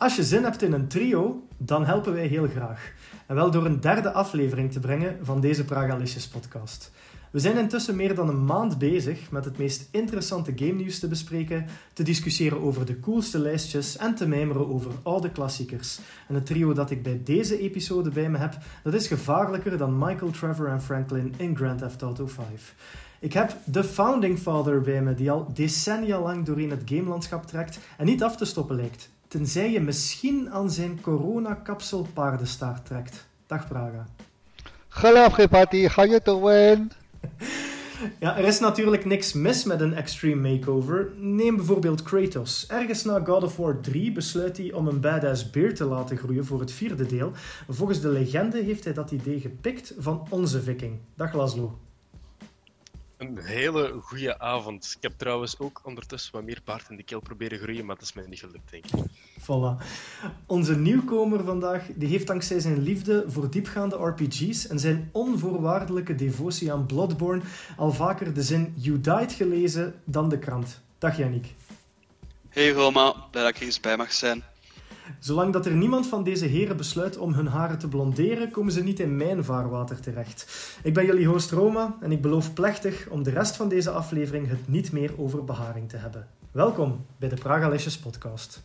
Als je zin hebt in een trio, dan helpen wij heel graag. En wel door een derde aflevering te brengen van deze Pragalicious podcast. We zijn intussen meer dan een maand bezig met het meest interessante game nieuws te bespreken, te discussiëren over de coolste lijstjes en te mijmeren over oude klassiekers. En het trio dat ik bij deze episode bij me heb, dat is gevaarlijker dan Michael, Trevor en Franklin in Grand Theft Auto V. Ik heb de Founding Father bij me, die al decennia lang doorheen het gamelandschap trekt en niet af te stoppen lijkt. Tenzij je misschien aan zijn coronacapsel paardenstaart trekt. Dag Praga. Geloof je, Patty, ga je toch winnen? Ja, er is natuurlijk niks mis met een extreme makeover. Neem bijvoorbeeld Kratos. Ergens na God of War 3 besluit hij om een badass beard te laten groeien voor het 4e deel. Volgens de legende heeft hij dat idee gepikt van onze viking. Dag Laszlo. Een hele goede avond. Ik heb trouwens ook ondertussen wat meer baard in de keel proberen groeien, maar dat is mij niet gelukt, denk ik. Voilà. Onze nieuwkomer vandaag die heeft dankzij zijn liefde voor diepgaande RPG's en zijn onvoorwaardelijke devotie aan Bloodborne al vaker de zin You Died gelezen dan de krant. Dag Yannick. Hey Roma, blij dat ik hier eens bij mag zijn. Zolang dat er niemand van deze heren besluit om hun haren te blonderen, komen ze niet in mijn vaarwater terecht. Ik ben jullie host Roma en ik beloof plechtig om de rest van deze aflevering het niet meer over beharing te hebben. Welkom bij de Pragalicious podcast.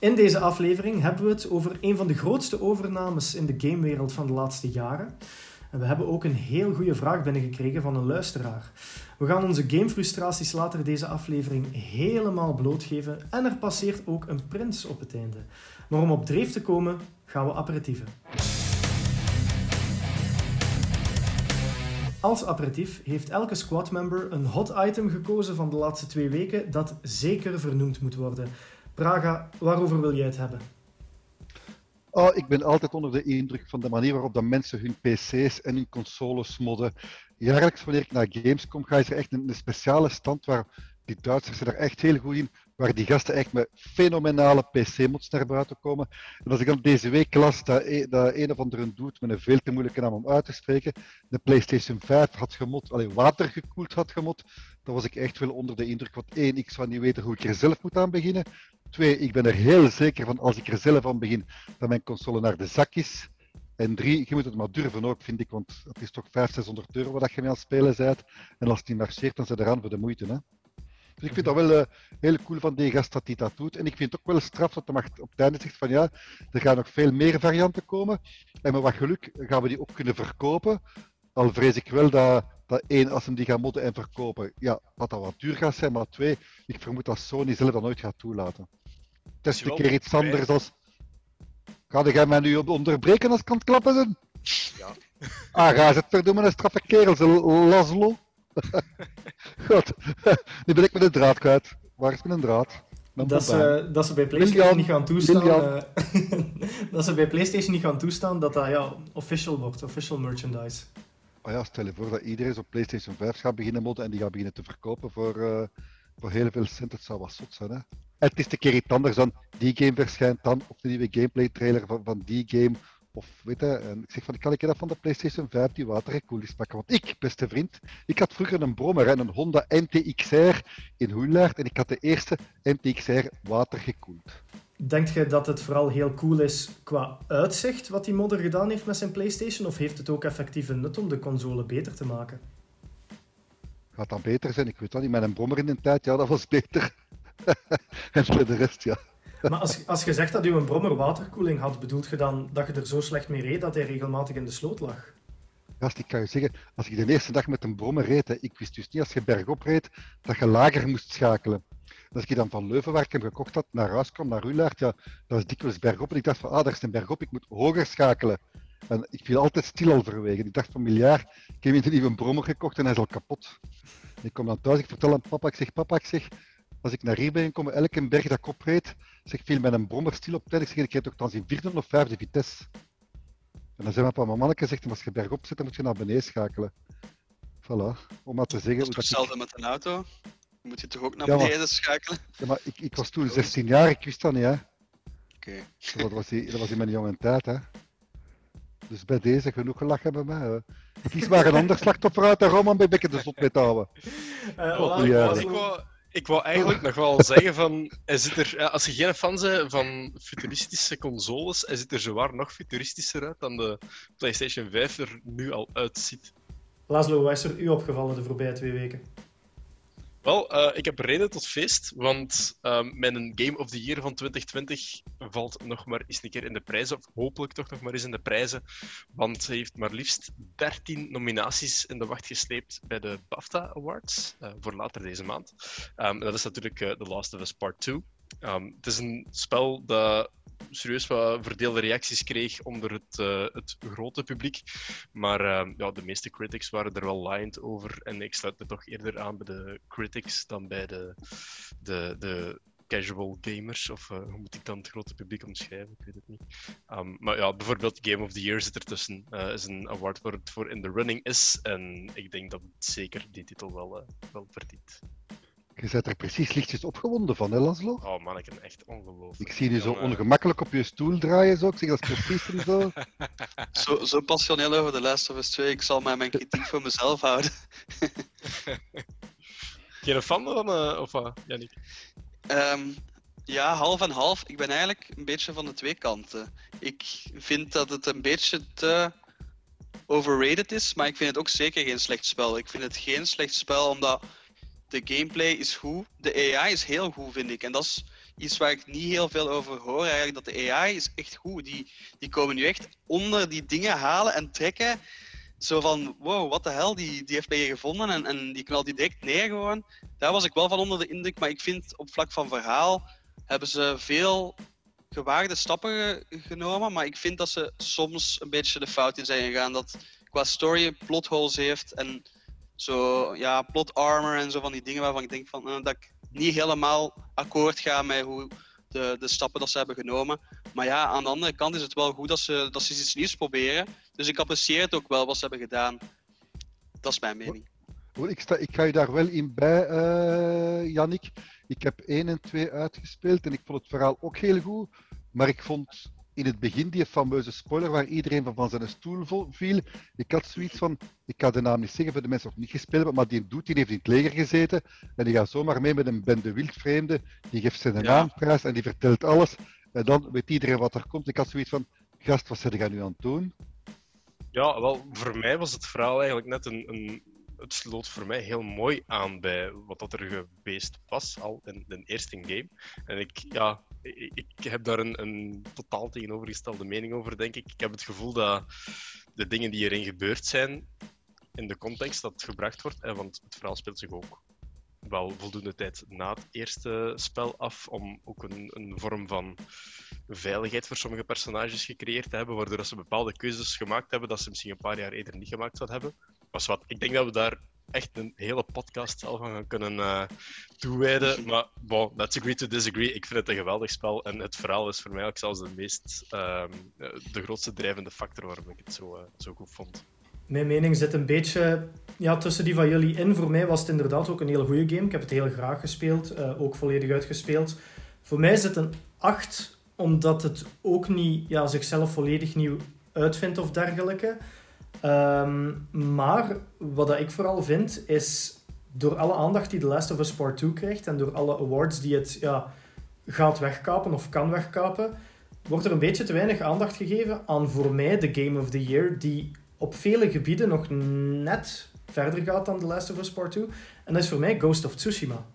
In deze aflevering hebben we het over een van de grootste overnames in de gamewereld van de laatste jaren. En we hebben ook een heel goede vraag binnengekregen van een luisteraar. We gaan onze gamefrustraties later deze aflevering helemaal blootgeven en er passeert ook een prins op het einde. Maar om op dreef te komen, gaan we aperitieven. Als aperitief heeft elke squadmember een hot item gekozen van de laatste 2 weken dat zeker vernoemd moet worden. Praga, waarover wil jij het hebben? Oh, ik ben altijd onder de indruk van de manier waarop dat mensen hun PC's en hun consoles modden. Jaarlijks, wanneer ik naar Gamescom ga, is er echt een speciale stand waar die Duitsers zijn er echt heel goed in, waar die gasten echt met fenomenale PC-mods naar buiten komen. En als ik dan deze week las dat een of ander doet met een veel te moeilijke naam om uit te spreken, de PlayStation 5 had gemot, watergekoeld had gemot, dan was ik echt wel onder de indruk. Want 1, ik zou niet weten hoe ik er zelf moet aan beginnen. 2, ik ben er heel zeker van als ik er zelf aan begin dat mijn console naar de zak is. En 3, je moet het maar durven ook, vind ik, want het is toch €500-600 wat je mee aan het spelen bent. En als het niet marcheert, dan zijn er aan voor de moeite, hè. Dus ik vind dat wel heel cool van die gast dat hij dat doet. En ik vind het ook wel straf dat hij op het einde zegt van ja, er gaan nog veel meer varianten komen. En met wat geluk gaan we die ook kunnen verkopen. Al vrees ik wel dat 1, als ze die gaan modden en verkopen, ja, dat dat wat duur gaat zijn. Maar 2, ik vermoed dat Sony zelf dat nooit gaat toelaten. Het is een keer iets anders als... Ga jij mij nu onderbreken als ik aan het klappen ben? Ja. Ah, ga ze het verdoemen, een straffe kerel, Laszlo. God, nu ben ik met een draad kwijt. Waar is mijn draad? Dat ze bij PlayStation niet gaan toestaan. Dat ze bij PlayStation niet gaan toestaan dat ja, official wordt, official merchandise. Oh ja, stel je voor dat iedereen op PlayStation 5 gaat beginnen modden en die gaat beginnen te verkopen voor heel veel cent. Het zou wat zot zijn, hè? Het is een keer iets anders dan die game verschijnt dan op de nieuwe gameplay trailer van die game. Of weet je, en ik zeg van, kan ik dat van de PlayStation 5 die watergekoeld is pakken? Want ik, beste vriend, ik had vroeger een brommer en een Honda NTXR in Hoellaert en ik had de eerste NTXR watergekoeld. Denkt jij dat het vooral heel cool is qua uitzicht wat die modder gedaan heeft met zijn PlayStation? Of heeft het ook effectief een nut om de console beter te maken? Gaat dat beter zijn? Ik weet dat niet. Met een brommer in de tijd, ja, dat was beter. En voor de rest, ja. Maar als je zegt dat je een brommer waterkoeling had, bedoelt je dan dat je er zo slecht mee reed dat hij regelmatig in de sloot lag? Gast, ik kan je zeggen, als ik de eerste dag met een brommer reed, ik wist dus niet als je bergop reed, dat je lager moest schakelen. En als ik dan van Leuven, waar ik hem gekocht had, naar huis kwam, naar Ullaert, ja, dat is dikwijls bergop. En ik dacht van, daar is een bergop, ik moet hoger schakelen. En ik viel altijd stil halverwege. Ik dacht van miljard, ik heb een nieuwe brommer gekocht en hij is al kapot. En ik kom dan thuis, ik vertel aan papa, ik zeg... Als ik naar hier ben gekomen, elke berg dat ik opreed, viel mijn brommer stil op tijd. Ik zeg, ik reed toch dan in 4e of 5e vitesse. En dan zei mijn papa, manneke, zegt, als je bergop zit, dan moet je naar beneden schakelen. Voilà, om maar te zeggen... Dat is toch hetzelfde met een auto? Moet je toch ook naar beneden schakelen? Ja, maar ik was toen 16 jaar, ik wist dat niet, hè. Oké. Okay. Dat was in mijn jonge tijd, hè. Dus bij deze genoeg gelachen bij mij. Hè. Kies maar een ander slachtoffer uit en Roman bij bekken de zot mee te houden. Ik wou eigenlijk nog wel zeggen van, als je geen fan bent van futuristische consoles, hij ziet er zowaar nog futuristischer uit dan de PlayStation 5 er nu al uitziet. Laszlo, wat is er u opgevallen de voorbije 2 weken? Wel, ik heb reden tot feest, want mijn Game of the Year van 2020 valt nog maar eens een keer in de prijzen, of hopelijk toch nog maar eens in de prijzen, want hij heeft maar liefst 13 nominaties in de wacht gesleept bij de BAFTA Awards, voor later deze maand. Dat is natuurlijk The Last of Us Part 2. Het is een spel dat serieus wat verdeelde reacties kreeg onder het grote publiek. Maar ja, de meeste critics waren er wel lined over. En ik sluit me toch eerder aan bij de critics dan bij de casual gamers. Of hoe moet ik dan het grote publiek omschrijven? Ik weet het niet. Maar ja, bijvoorbeeld Game of the Year zit ertussen. Is een award waar het voor in the running is. En ik denk dat het zeker die titel wel verdient. Je bent er precies lichtjes opgewonden van, hè, Laszlo? Oh man, ik ben echt ongelooflijk. Ik zie je zo ongemakkelijk op je stoel draaien, zo. Ik zeg dat is precies en zo. Zo passioneel over The Last of Us 2, ik zal mijn kritiek voor mezelf houden. Geen fan van, of wat, Yannick? Ja, half en half. Ik ben eigenlijk een beetje van de twee kanten. Ik vind dat het een beetje te overrated is, maar ik vind het ook zeker geen slecht spel. Ik vind het geen slecht spel omdat... De gameplay is goed, de AI is heel goed, vind ik. En dat is iets waar ik niet heel veel over hoor eigenlijk, dat de AI is echt goed. Die komen nu echt onder die dingen halen en trekken. Zo van, wow, wat de hel, die heeft mij hier gevonden en die knalt die direct neer gewoon. Daar was ik wel van onder de indruk, maar ik vind op vlak van verhaal hebben ze veel gewaagde stappen genomen. Maar ik vind dat ze soms een beetje de fout in zijn gegaan, dat qua story plotholes heeft en... Zo, ja, plot armor en zo van die dingen waarvan ik denk van, dat ik niet helemaal akkoord ga met hoe de stappen dat ze hebben genomen. Maar ja, aan de andere kant is het wel goed dat ze iets nieuws proberen. Dus ik apprecieer het ook wel wat ze hebben gedaan. Dat is mijn mening. Ik ga je daar wel in bij, Yannick. Ik heb 1 en 2 uitgespeeld en ik vond het verhaal ook heel goed. Maar ik vond in het begin die fameuze spoiler waar iedereen van zijn stoel viel. Ik had zoiets van, ik ga de naam niet zeggen voor de mensen die nog niet gespeeld hebben, maar die heeft in het leger gezeten en die gaat zomaar mee met een bende wildvreemden, die geeft zijn naam prijs en die vertelt alles en dan weet iedereen wat er komt. Ik had zoiets van, gast, wat zit je nu aan het doen? Ja, wel, voor mij was het verhaal eigenlijk net het sloot voor mij heel mooi aan bij wat dat er geweest was al in de eerste game. En ik heb daar een totaal tegenovergestelde mening over, denk ik. Ik heb het gevoel dat de dingen die erin gebeurd zijn, in de context dat gebracht wordt, want het verhaal speelt zich ook wel voldoende tijd na het eerste spel af, om ook een vorm van veiligheid voor sommige personages gecreëerd te hebben, waardoor dat ze bepaalde keuzes gemaakt hebben dat ze misschien een paar jaar eerder niet gemaakt zouden hebben. Maar wat, ik denk dat we daar echt een hele podcast zelf aan gaan kunnen toewijden. Maar bon, let's agree to disagree. Ik vind het een geweldig spel en het verhaal is voor mij ook zelfs de grootste drijvende factor waarom ik het zo goed vond. Mijn mening zit een beetje tussen die van jullie in. Voor mij was het inderdaad ook een hele goede game. Ik heb het heel graag gespeeld, ook volledig uitgespeeld. Voor mij zit een 8, omdat het ook niet zichzelf volledig nieuw uitvindt of dergelijke. Maar wat ik vooral vind, is door alle aandacht die The Last of Us Part 2 krijgt en door alle awards die het gaat wegkapen of kan wegkapen, wordt er een beetje te weinig aandacht gegeven aan voor mij de Game of the Year die op vele gebieden nog net verder gaat dan The Last of Us Part 2. En dat is voor mij Ghost of Tsushima.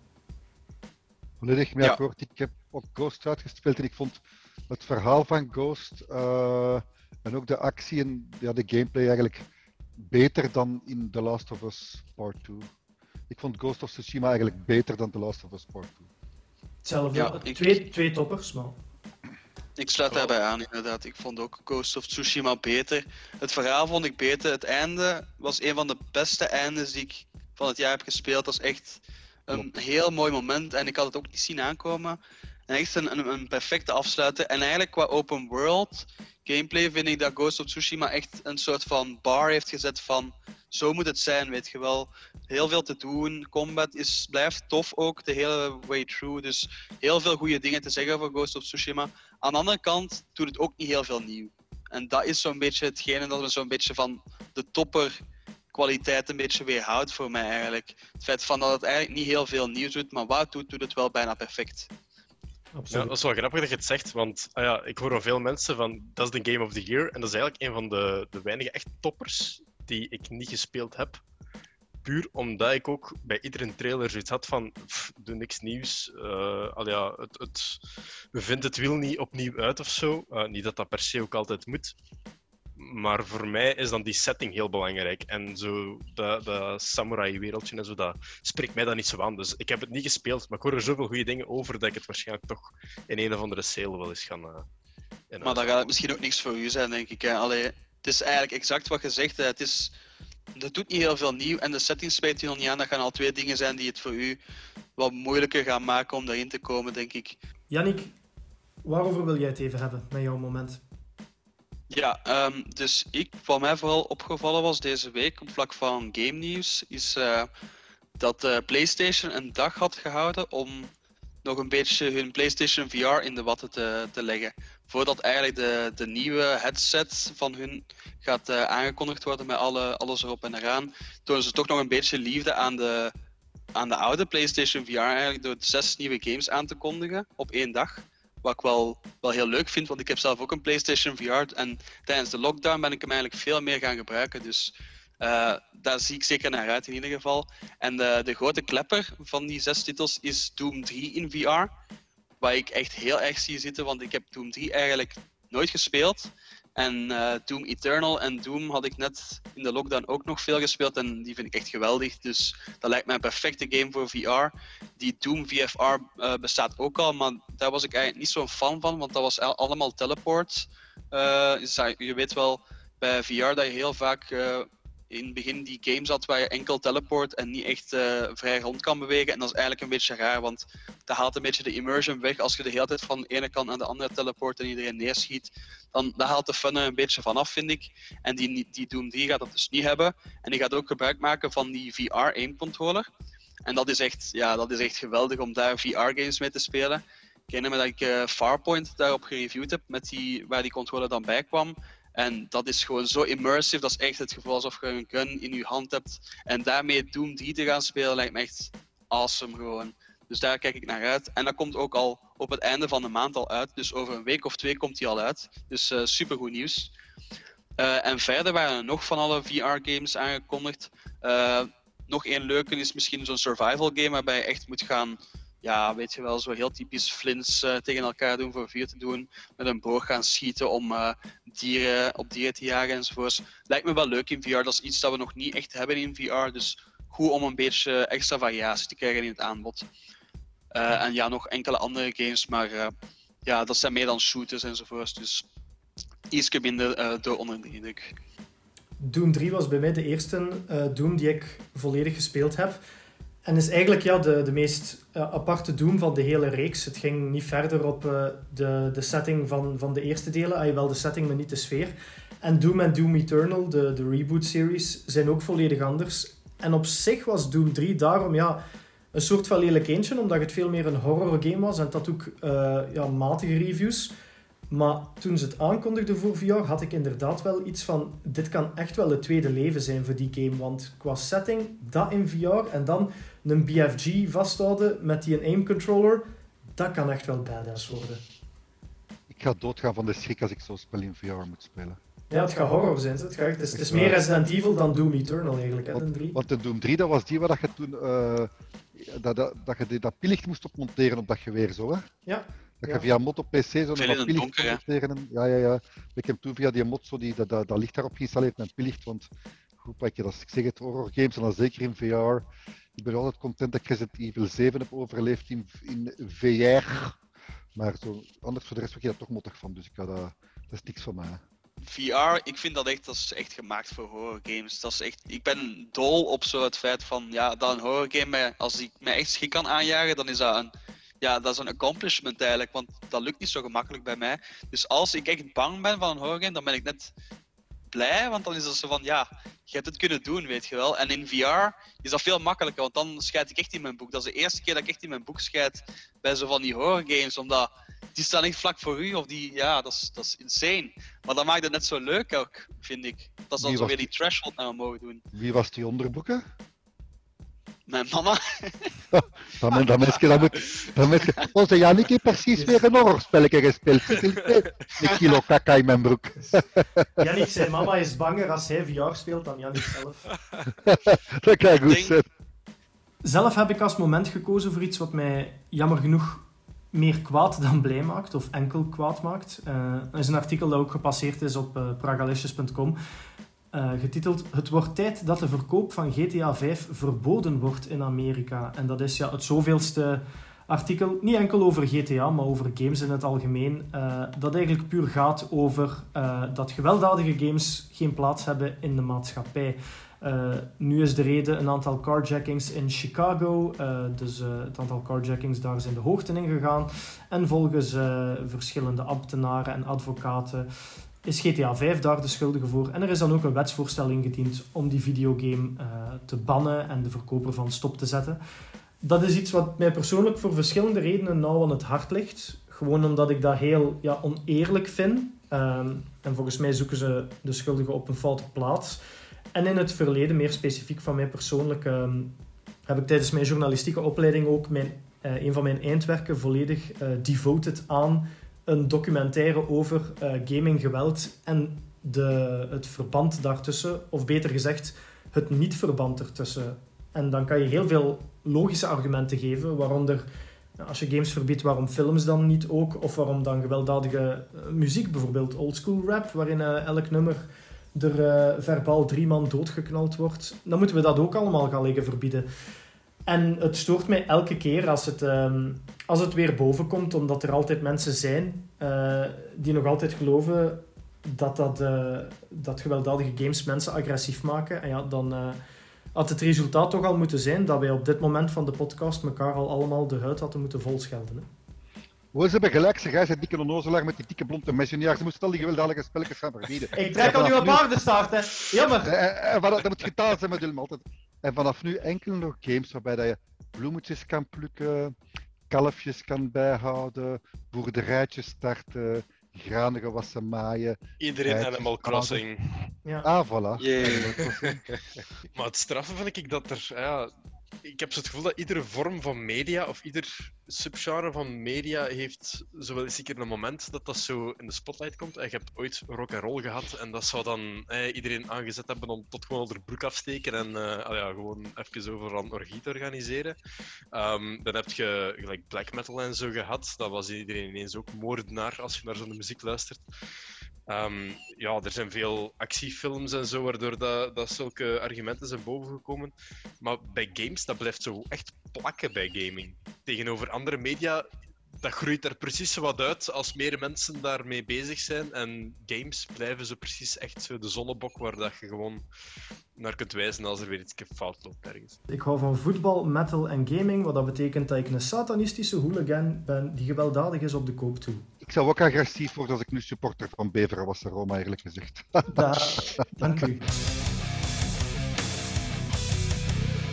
Volledig mee akkoord. Ik heb op Ghost uitgespeeld en ik vond het verhaal van Ghost... En ook de actie en de gameplay eigenlijk beter dan in The Last of Us Part 2. Ik vond Ghost of Tsushima eigenlijk beter dan The Last of Us Part 2. Hetzelfde, twee toppers, maar... Ik sluit daarbij aan, inderdaad. Ik vond ook Ghost of Tsushima beter. Het verhaal vond ik beter. Het einde was een van de beste eindes die ik van het jaar heb gespeeld. Dat is echt een heel mooi moment en ik had het ook niet zien aankomen. En echt een perfecte afsluiter. En eigenlijk qua open world gameplay vind ik dat Ghost of Tsushima echt een soort van bar heeft gezet van zo moet het zijn, weet je wel. Heel veel te doen, combat blijft tof ook de hele way through. Dus heel veel goede dingen te zeggen over Ghost of Tsushima. Aan de andere kant doet het ook niet heel veel nieuw. En dat is zo'n beetje hetgene dat me zo'n beetje van de topperkwaliteit een beetje weerhoudt voor mij eigenlijk. Het feit van dat het eigenlijk niet heel veel nieuws doet, maar wat doet het wel bijna perfect. Ja, dat is wel grappig dat je het zegt, want ik hoor al veel mensen van dat is de Game of the Year. En dat is eigenlijk een van de weinige echt toppers die ik niet gespeeld heb. Puur omdat ik ook bij iedere trailer zoiets had van doe niks nieuws. We vinden het wiel niet opnieuw uit of zo. Niet dat dat per se ook altijd moet. Maar voor mij is dan die setting heel belangrijk. En zo dat samurai-wereldje en zo, dat spreekt mij dan niet zo aan. Dus ik heb het niet gespeeld, maar ik hoor er zoveel goede dingen over dat ik het waarschijnlijk toch in een of andere sale wel eens gaan... maar dan gaat het misschien ook niks voor u zijn, denk ik. Hè? Allee, het is eigenlijk exact wat je zegt. Hè? Het is... Dat doet niet heel veel nieuw en de setting spreekt je nog niet aan. Dat gaan al twee dingen zijn die het voor u wat moeilijker gaan maken om daarin te komen, denk ik. Yannick, waarover wil jij het even hebben met jouw moment? Ja, wat mij vooral opgevallen was deze week op vlak van game nieuws, is dat PlayStation een dag had gehouden om nog een beetje hun PlayStation VR in de watten te leggen. Voordat eigenlijk de nieuwe headset van hun gaat aangekondigd worden met alles erop en eraan, tonen ze toch nog een beetje liefde aan de oude PlayStation VR eigenlijk door 6 nieuwe games aan te kondigen op één dag. Wat ik wel heel leuk vind, want ik heb zelf ook een PlayStation VR en tijdens de lockdown ben ik hem eigenlijk veel meer gaan gebruiken. Dus daar zie ik zeker naar uit in ieder geval. En de grote klepper van die 6 titels is Doom 3 in VR. Waar ik echt heel erg zie zitten, want ik heb Doom 3 eigenlijk nooit gespeeld. En Doom Eternal en Doom had ik net in de lockdown ook nog veel gespeeld en die vind ik echt geweldig. Dus dat lijkt mij een perfecte game voor VR. Die Doom VFR bestaat ook al, maar daar was ik eigenlijk niet zo'n fan van, want dat was allemaal teleport. Je weet wel bij VR dat je heel vaak in het begin die games had waar je enkel teleport en niet echt vrij rond kan bewegen. En dat is eigenlijk een beetje raar, want dat haalt een beetje de immersion weg. Als je de hele tijd van de ene kant naar de andere teleport en iedereen neerschiet, dan haalt de fun er een beetje vanaf, vind ik. En die Doom 3 gaat dat dus niet hebben. En die gaat ook gebruik maken van die VR-aim-controller. En dat is echt geweldig om daar VR-games mee te spelen. Ik herinner me dat ik Farpoint daarop gereviewd heb, waar die controller dan bij kwam. En dat is gewoon zo immersive, dat is echt het gevoel alsof je een gun in je hand hebt. En daarmee Doom 3 te gaan spelen lijkt me echt awesome gewoon. Dus daar kijk ik naar uit. En dat komt ook al op het einde van de maand al uit. Dus over een week of 2 komt die al uit. Dus supergoed nieuws. En verder waren er nog van alle VR-games aangekondigd. Nog één leuke is misschien zo'n survival game waarbij je echt moet gaan... Ja, weet je wel, zo heel typisch flints tegen elkaar doen voor vuur te doen. Met een boog gaan schieten om op dieren te jagen enzovoorts. Lijkt me wel leuk in VR. Dat is iets dat we nog niet echt hebben in VR. Dus goed om een beetje extra variatie te krijgen in het aanbod. En ja, nog enkele andere games. Maar dat zijn meer dan shooters enzovoorts. Dus ietsje minder door onder de indruk. Doom 3 was bij mij de eerste Doom die ik volledig gespeeld heb. En is eigenlijk de meest aparte Doom van de hele reeks. Het ging niet verder op de setting van de eerste delen. Wel de setting, maar niet de sfeer. En Doom Eternal, de reboot-series, zijn ook volledig anders. En op zich was Doom 3 daarom een soort van lelijk eentje, omdat het veel meer een horror-game was. En dat ook matige reviews. Maar toen ze het aankondigden voor VR, had ik inderdaad wel iets van... Dit kan echt wel het tweede leven zijn voor die game. Want qua setting, dat in VR en dan een BFG vasthouden met die aim-controller, dat kan echt wel badass worden. Ik ga doodgaan van de schrik als ik zo'n spel in VR moet spelen. Ja, het gaat horror zijn. Het is meer Resident Evil dan Doom Eternal eigenlijk. Want de Doom 3, dat was die waar je toen dat pillicht moest opmonteren op dat geweer, zo hè? Ja. Dat je via mod op PC zo'n pillicht kon monteren. Ja. Ik heb toen via die mod zo dat licht daarop geïnstalleerd met een pillicht. Want goed, pak je dat. Ik zeg het, horror games en dan zeker in VR. Ik ben altijd content dat ik Resident Evil 7 heb overleefd in VR. Maar zo, anders voor de rest word je daar toch mottig van. Dus dat is niks van mij. VR, ik vind dat is echt gemaakt voor horror games. Dat is echt, ik ben dol op zo het feit van dat een horror game, als ik mij echt schrik kan aanjagen, dan is dat een... Ja, dat is een accomplishment eigenlijk, want dat lukt niet zo gemakkelijk bij mij. Dus als ik echt bang ben van een horrorgame, dan ben ik net blij, want dan is het zo van, ja, je hebt het kunnen doen, weet je wel. En in VR is dat veel makkelijker, want dan schijt ik echt in mijn boek. Dat is de eerste keer dat ik echt in mijn boek schijt bij zo van die horror games, omdat die staan echt vlak voor u, of die, ja, dat is insane. Maar dat maakt het net zo leuk ook, vind ik. Dat ze dan zo weer die threshold naar mogen doen. Wie was die onderboeken? Mijn mama. Dat meisje, dat moet... Onze Yannick heeft precies weer een horrorspelletje gespeeld. Een kilo kaka in mijn broek. Yannick, zijn mama is banger als hij VR speelt dan Yannick zelf. Dat kan goed zijn. Zelf heb ik als moment gekozen voor iets wat mij jammer genoeg meer kwaad dan blij maakt, of enkel kwaad maakt. Dat is een artikel dat ook gepasseerd is op pragalicious.com. Getiteld, het wordt tijd dat de verkoop van GTA 5 verboden wordt in Amerika. En dat is ja, het zoveelste artikel, niet enkel over GTA, maar over games in het algemeen, dat eigenlijk puur gaat over dat gewelddadige games geen plaats hebben in de maatschappij. Nu is de reden een aantal carjackings in Chicago, dus het aantal carjackings daar is in de hoogte ingegaan. En volgens verschillende ambtenaren en advocaten is GTA 5 daar de schuldige voor. En er is dan ook een wetsvoorstel ingediend om die videogame te bannen en de verkoper van stop te zetten. Dat is iets wat mij persoonlijk voor verschillende redenen nauw aan het hart ligt. Gewoon omdat ik dat heel oneerlijk vind. En volgens mij zoeken ze de schuldigen op een foute plaats. En in het verleden, meer specifiek van mij persoonlijk, heb ik tijdens mijn journalistieke opleiding ook een van mijn eindwerken volledig devoted aan een documentaire over gaminggeweld en het verband daartussen, of beter gezegd, het niet-verband ertussen. En dan kan je heel veel logische argumenten geven, waaronder, als je games verbiedt, waarom films dan niet ook, of waarom dan gewelddadige muziek, bijvoorbeeld oldschool rap, waarin elk nummer er verbaal 3 man doodgeknald wordt. Dan moeten we dat ook allemaal gaan liggen verbieden. En het stoort mij elke keer als het weer boven komt, omdat er altijd mensen zijn die nog altijd geloven dat gewelddadige games mensen agressief maken. En ja, dan had het resultaat toch al moeten zijn dat wij op dit moment van de podcast elkaar al allemaal de huid hadden moeten volschelden. Hè? Ze hebben gelijk, ze gaan zijn dikke onnozelaar met die dikke blonde messenjaars. Ze moesten al die gewelddadige spelletjes gaan verbieden. Ik trek al uw paardenstaart, hè. Jammer. Dat moet gedaan zijn met jullie altijd. En vanaf nu enkele nog games waarbij dat je bloemetjes kan plukken, kalfjes kan bijhouden, boerderijtjes starten, graangewassen maaien. Iedereen Animal Crossing. Ja. Ah, voilà. Maar het straffe vind ik dat er... Ja, ik heb zo het gevoel dat iedere vorm van media of ieder subgenre van media heeft zowel eens een keer een moment dat zo in de spotlight komt. En je hebt ooit rock and roll gehad en dat zou dan iedereen aangezet hebben om tot gewoon onder broek afsteken en gewoon even overal een orgie te organiseren. Dan heb je gelijk black metal en zo gehad. Dat was iedereen ineens ook moordenaar als je naar zo'n muziek luistert. Er zijn veel actiefilms en zo, waardoor dat zulke argumenten zijn bovengekomen. Maar bij games, dat blijft zo echt plakken bij gaming. Tegenover andere media, dat groeit er precies zo wat uit als meer mensen daarmee bezig zijn. En games blijven zo precies echt zo de zonnebok waar dat je gewoon naar kunt wijzen als er weer iets fout loopt ergens. Ik hou van voetbal, metal en gaming, wat dat betekent dat ik een satanistische hooligan ben die gewelddadig is op de koop toe. Ik zou ook agressief worden als ik nu supporter van Beveren was, Roma, eerlijk gezegd. Dank u.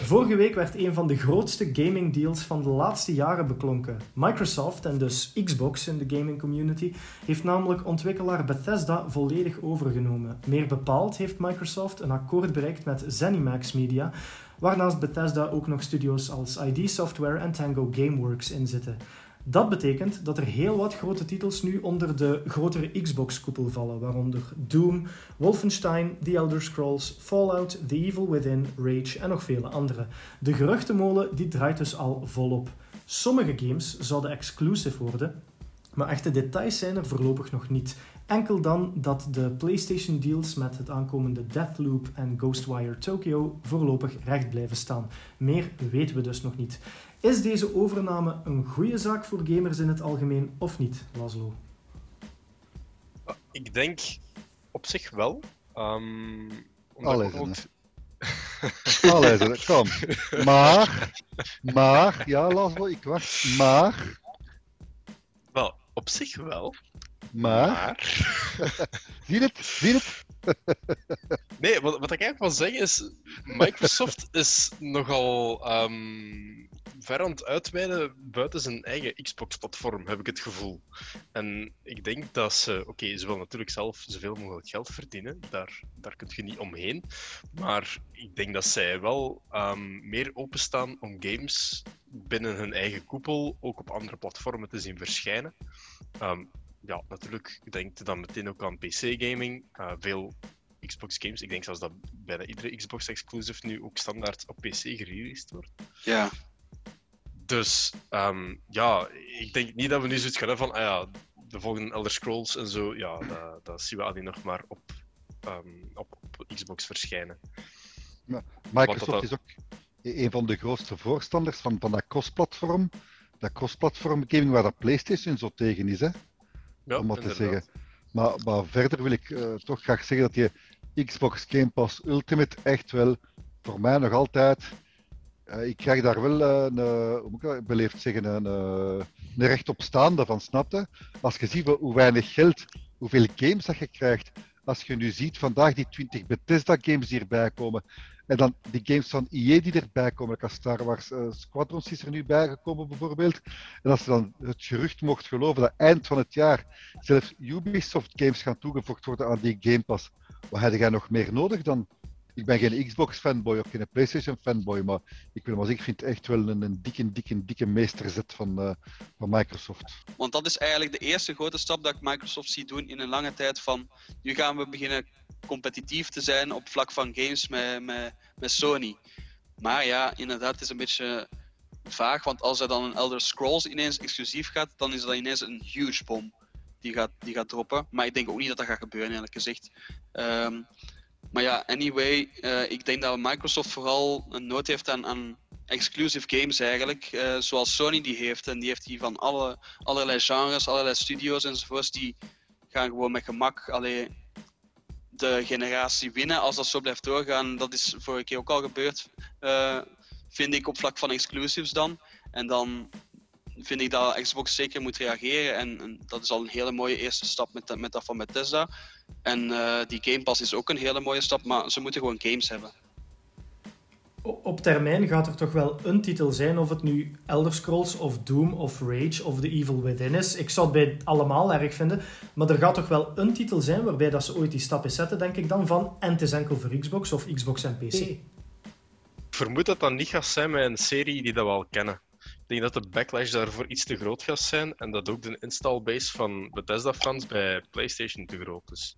Vorige week werd een van de grootste gaming deals van de laatste jaren beklonken. Microsoft, en dus Xbox in de gaming community, heeft namelijk ontwikkelaar Bethesda volledig overgenomen. Meer bepaald heeft Microsoft een akkoord bereikt met ZeniMax Media, waarnaast Bethesda ook nog studio's als ID Software en Tango Gameworks in zitten. Dat betekent dat er heel wat grote titels nu onder de grotere Xbox-koepel vallen, waaronder Doom, Wolfenstein, The Elder Scrolls, Fallout, The Evil Within, Rage en nog vele andere. De geruchtenmolen die draait dus al volop. Sommige games zouden exclusive worden, maar echte details zijn er voorlopig nog niet. Enkel dan dat de PlayStation deals met het aankomende Deathloop en Ghostwire Tokyo voorlopig recht blijven staan. Meer weten we dus nog niet. Is deze overname een goede zaak voor gamers in het algemeen of niet, Laszlo? Ik denk op zich wel. Allee, kom. Maar... Wel, op zich wel. Maar... Zie je het? Nee, wat ik eigenlijk wil zeggen is, Microsoft is nogal ver aan het uitweiden buiten zijn eigen Xbox-platform, heb ik het gevoel. En ik denk dat ze... Oké, ze willen natuurlijk zelf zoveel mogelijk geld verdienen, daar kun je niet omheen. Maar ik denk dat zij wel meer openstaan om games binnen hun eigen koepel ook op andere platformen te zien verschijnen. Ja, natuurlijk, ik denk dan meteen ook aan PC-gaming, veel Xbox-games. Ik denk zelfs dat bijna iedere Xbox-exclusive nu ook standaard op PC gereleased wordt. Ja. Dus, ja, ik denk niet dat we nu zoiets gaan hebben van, de volgende Elder Scrolls en zo, ja, dat zien we alleen nog maar op Xbox verschijnen. Ja, Microsoft is ook een van de grootste voorstanders van dat cross-platform. Dat cross-platform gaming waar dat PlayStation zo tegen is, hè. Ja, om dat te zeggen. Maar verder wil ik toch graag zeggen dat je Xbox Game Pass Ultimate echt wel, voor mij nog altijd, ik krijg daar wel een recht op staande van, snapte? Als je ziet hoe weinig geld, hoeveel games dat je krijgt, als je nu ziet vandaag die 20 Bethesda games die erbij komen, en dan die games van EA die erbij komen, als Star Wars Squadrons is er nu bijgekomen bijvoorbeeld. En als je dan het gerucht mocht geloven dat eind van het jaar zelfs Ubisoft games gaan toegevoegd worden aan die Game Pass, wat heb jij nog meer nodig dan? Ik ben geen Xbox fanboy of geen PlayStation fanboy, maar ik vind echt wel een dikke meesterzet van Microsoft. Want dat is eigenlijk de eerste grote stap dat ik Microsoft zie doen in een lange tijd van, nu gaan we beginnen competitief te zijn op vlak van games met Sony. Maar ja, inderdaad, het is een beetje vaag, want als er dan een Elder Scrolls ineens exclusief gaat, dan is dat ineens een huge bom die gaat droppen. Maar ik denk ook niet dat gaat gebeuren, eerlijk gezegd. Maar ja, anyway, ik denk dat Microsoft vooral een nood heeft aan exclusive games eigenlijk, zoals Sony die heeft. En die heeft die van allerlei genres, allerlei studios enzovoorts, die gaan gewoon met gemak de generatie winnen. Als dat zo blijft doorgaan, dat is vorige keer ook al gebeurd, vind ik op vlak van exclusives dan. En dan vind ik dat Xbox zeker moet reageren en dat is al een hele mooie eerste stap met dat van Bethesda. En die Game Pass is ook een hele mooie stap, maar ze moeten gewoon games hebben. Op termijn gaat er toch wel een titel zijn, of het nu Elder Scrolls of Doom of Rage of The Evil Within is. Ik zou het bij allemaal erg vinden, maar er gaat toch wel een titel zijn waarbij dat ze ooit die stap is zetten, denk ik dan, van en het is enkel voor Xbox of Xbox en PC. Ik vermoed dat dat niet gaat zijn met een serie die dat we al kennen. Ik denk dat de backlash daarvoor iets te groot gaat zijn en dat ook de installbase van Bethesda-fans bij PlayStation te groot is.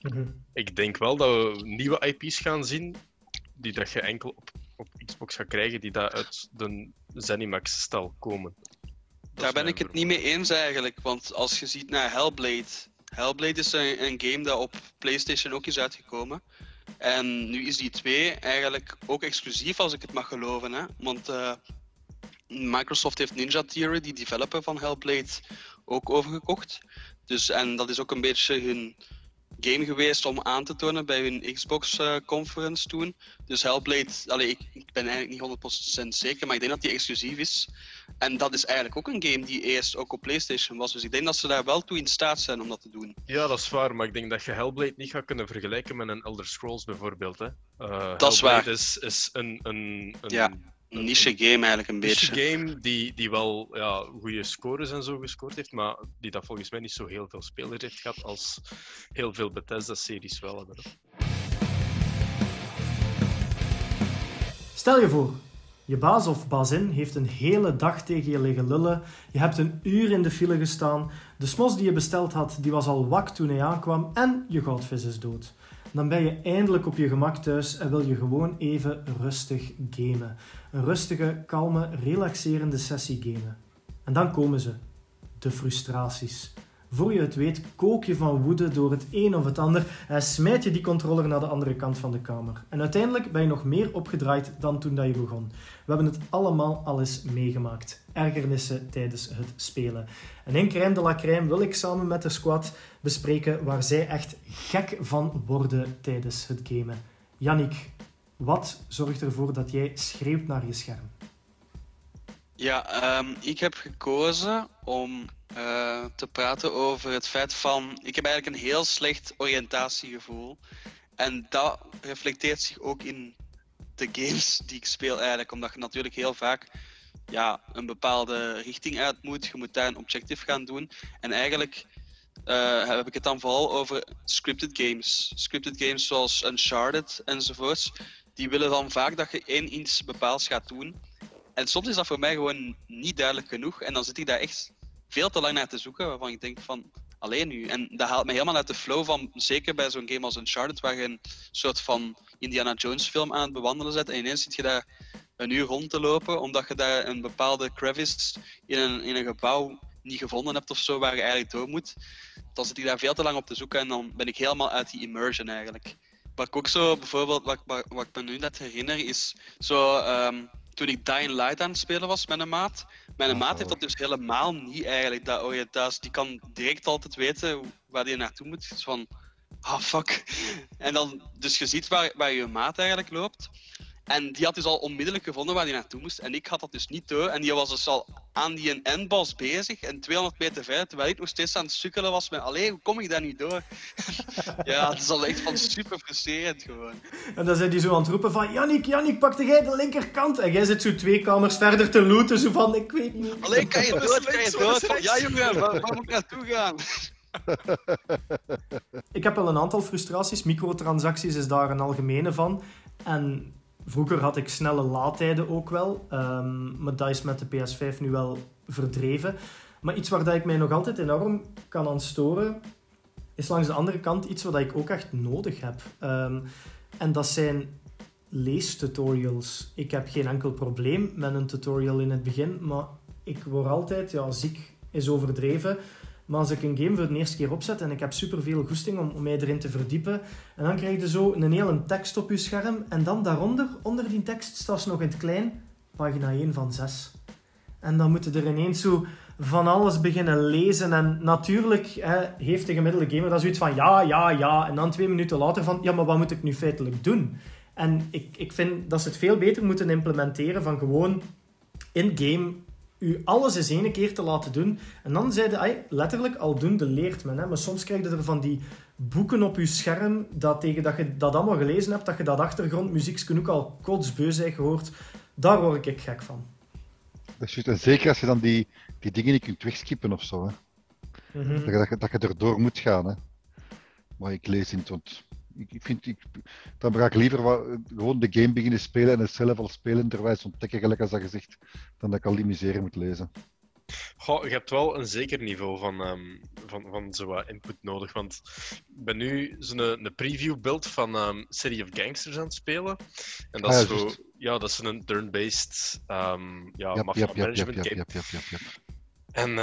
Mm-hmm. Ik denk wel dat we nieuwe IP's gaan zien die dat je enkel op Xbox gaat krijgen, die dat uit de ZeniMax-stal komen. Daar ben ik het niet mee eens eigenlijk, want als je ziet naar Hellblade is een game dat op PlayStation ook is uitgekomen. En nu is die 2 eigenlijk ook exclusief, als ik het mag geloven, hè? Want Microsoft heeft Ninja Theory, die developer van Hellblade, ook overgekocht. Dus, en dat is ook een beetje hun game geweest om aan te tonen bij hun Xbox-conference toen. Dus Hellblade, ik ben eigenlijk niet 100% zeker, maar ik denk dat die exclusief is. En dat is eigenlijk ook een game die eerst ook op PlayStation was. Dus ik denk dat ze daar wel toe in staat zijn om dat te doen. Ja, dat is waar, maar ik denk dat je Hellblade niet gaat kunnen vergelijken met een Elder Scrolls bijvoorbeeld. Hè? Dat is waar. Hellblade is een... Ja. Een niche game eigenlijk een beetje. Een game die wel goede scores en zo gescoord heeft, maar die dat volgens mij niet zo heel veel spelers heeft gehad als heel veel Bethesda-series wel hebben. Stel je voor, je baas of bazin heeft een hele dag tegen je liggen lullen, je hebt een uur in de file gestaan, de smos die je besteld had, die was al wak toen hij aankwam en je goudvis is dood. Dan ben je eindelijk op je gemak thuis en wil je gewoon even rustig gamen. Een rustige, kalme, relaxerende sessie gamen. En dan komen ze. De frustraties. Voor je het weet, kook je van woede door het een of het ander en smijt je die controller naar de andere kant van de kamer. En uiteindelijk ben je nog meer opgedraaid dan toen dat je begon. We hebben het allemaal al eens meegemaakt. Ergernissen tijdens het spelen. En in Crème de la Crème wil ik samen met de squad bespreken waar zij echt gek van worden tijdens het gamen. Yannick, wat zorgt ervoor dat jij schreeuwt naar je scherm? Ja, ik heb gekozen om te praten over het feit van... Ik heb eigenlijk een heel slecht oriëntatiegevoel. En dat reflecteert zich ook in de games die ik speel eigenlijk. Omdat je natuurlijk heel vaak een bepaalde richting uit moet. Je moet daar een objectief gaan doen. En eigenlijk heb ik het dan vooral over scripted games. Scripted games zoals Uncharted enzovoorts. Die willen dan vaak dat je één iets bepaalds gaat doen. En soms is dat voor mij gewoon niet duidelijk genoeg. En dan zit ik daar echt veel te lang naar te zoeken. Waarvan ik denk van, alleen nu. En dat haalt me helemaal uit de flow van, zeker bij zo'n game als Uncharted. Waar je een soort van Indiana Jones film aan het bewandelen zet. En ineens zit je daar een uur rond te lopen. Omdat je daar een bepaalde crevice in een gebouw niet gevonden hebt of zo. Waar je eigenlijk door moet. Dan zit ik daar veel te lang op te zoeken. En dan ben ik helemaal uit die immersion eigenlijk. Wat ik ook zo bijvoorbeeld, wat ik me nu net herinner, is zo toen ik Dying Light aan het spelen was met een maat. Mijn maat heeft dat dus helemaal niet eigenlijk, dat oriëntatie. Die kan direct altijd weten waar die naartoe moet. Het is van, fuck. En dan, dus je ziet waar je maat eigenlijk loopt. En die had dus al onmiddellijk gevonden waar hij naartoe moest. En ik had dat dus niet door. En die was dus al aan die endboss bezig. En 200 meter verder, terwijl ik nog steeds aan het sukkelen was met... Allee, hoe kom ik daar niet door? Ja, het is al echt van super frustrerend gewoon. En dan zijn die zo aan het roepen van... Yannick, pakte jij de linkerkant? En jij zit zo 2 kamers verder te looten. Zo van, ik weet niet. Allee, kan je dood? Ja, jongen, waar moet ik naartoe gaan? Ik heb wel een aantal frustraties. Microtransacties is daar een algemene van. En... Vroeger had ik snelle laadtijden ook wel. Maar dat is met de PS5 nu wel verdreven. Maar iets waar ik mij nog altijd enorm kan aan storen... is langs de andere kant iets wat ik ook echt nodig heb. En dat zijn leestutorials. Ik heb geen enkel probleem met een tutorial in het begin. Maar ik word altijd... ziek is overdreven... Maar als ik een game voor de eerste keer opzet en ik heb superveel goesting om mij erin te verdiepen, en dan krijg je zo een hele tekst op je scherm en dan daaronder, onder die tekst, staat nog in het klein, pagina 1 van 6. En dan moet je er ineens zo van alles beginnen lezen. En natuurlijk heeft de gemiddelde gamer dat zoiets van ja. En dan 2 minuten later van, ja, maar wat moet ik nu feitelijk doen? En ik vind dat ze het veel beter moeten implementeren van gewoon in-game... u alles eens 1 keer te laten doen. En dan zei hij, letterlijk, aldoende leert men. Hè? Maar soms krijg je er van die boeken op je scherm, dat tegen dat je dat allemaal gelezen hebt, dat je dat achtergrondmuziekje ook al kotsbeu zijn gehoord. Daar word ik gek van. Dat is juist, en zeker als je dan die dingen niet kunt wegskippen of zo. Hè? Mm-hmm. Dat je erdoor moet gaan. Hè? Maar ik lees niet, want dan ga ik liever gewoon de game beginnen spelen en het zelf al spelenderwijs ontdekken, gelijk als dat gezegd, dan dat ik al die misère moet lezen. Goh, je hebt wel een zeker niveau van zo'n input nodig, want ik ben nu zo'n preview-build van City of Gangsters aan het spelen. En dat is zo... Ja, dat is een turn-based mafia-management game. En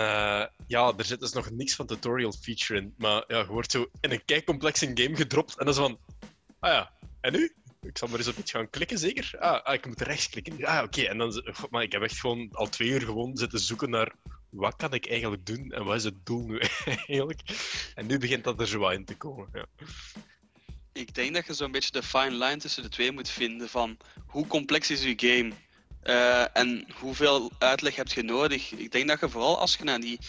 er zit dus nog niks van tutorial feature in, maar ja, je wordt zo in een kei complexe game gedropt en dan is van, en nu? Ik zal maar eens op iets gaan klikken, zeker? Ik moet rechts klikken. Oké. En dan, maar ik heb echt gewoon al 2 uur gewoon zitten zoeken naar wat kan ik eigenlijk doen en wat is het doel nu eigenlijk? En nu begint dat er zo wat in te komen, ja. Ik denk dat je zo'n beetje de fine line tussen de 2 moet vinden van hoe complex is je game? En hoeveel uitleg heb je nodig? Ik denk dat je vooral als je naar die...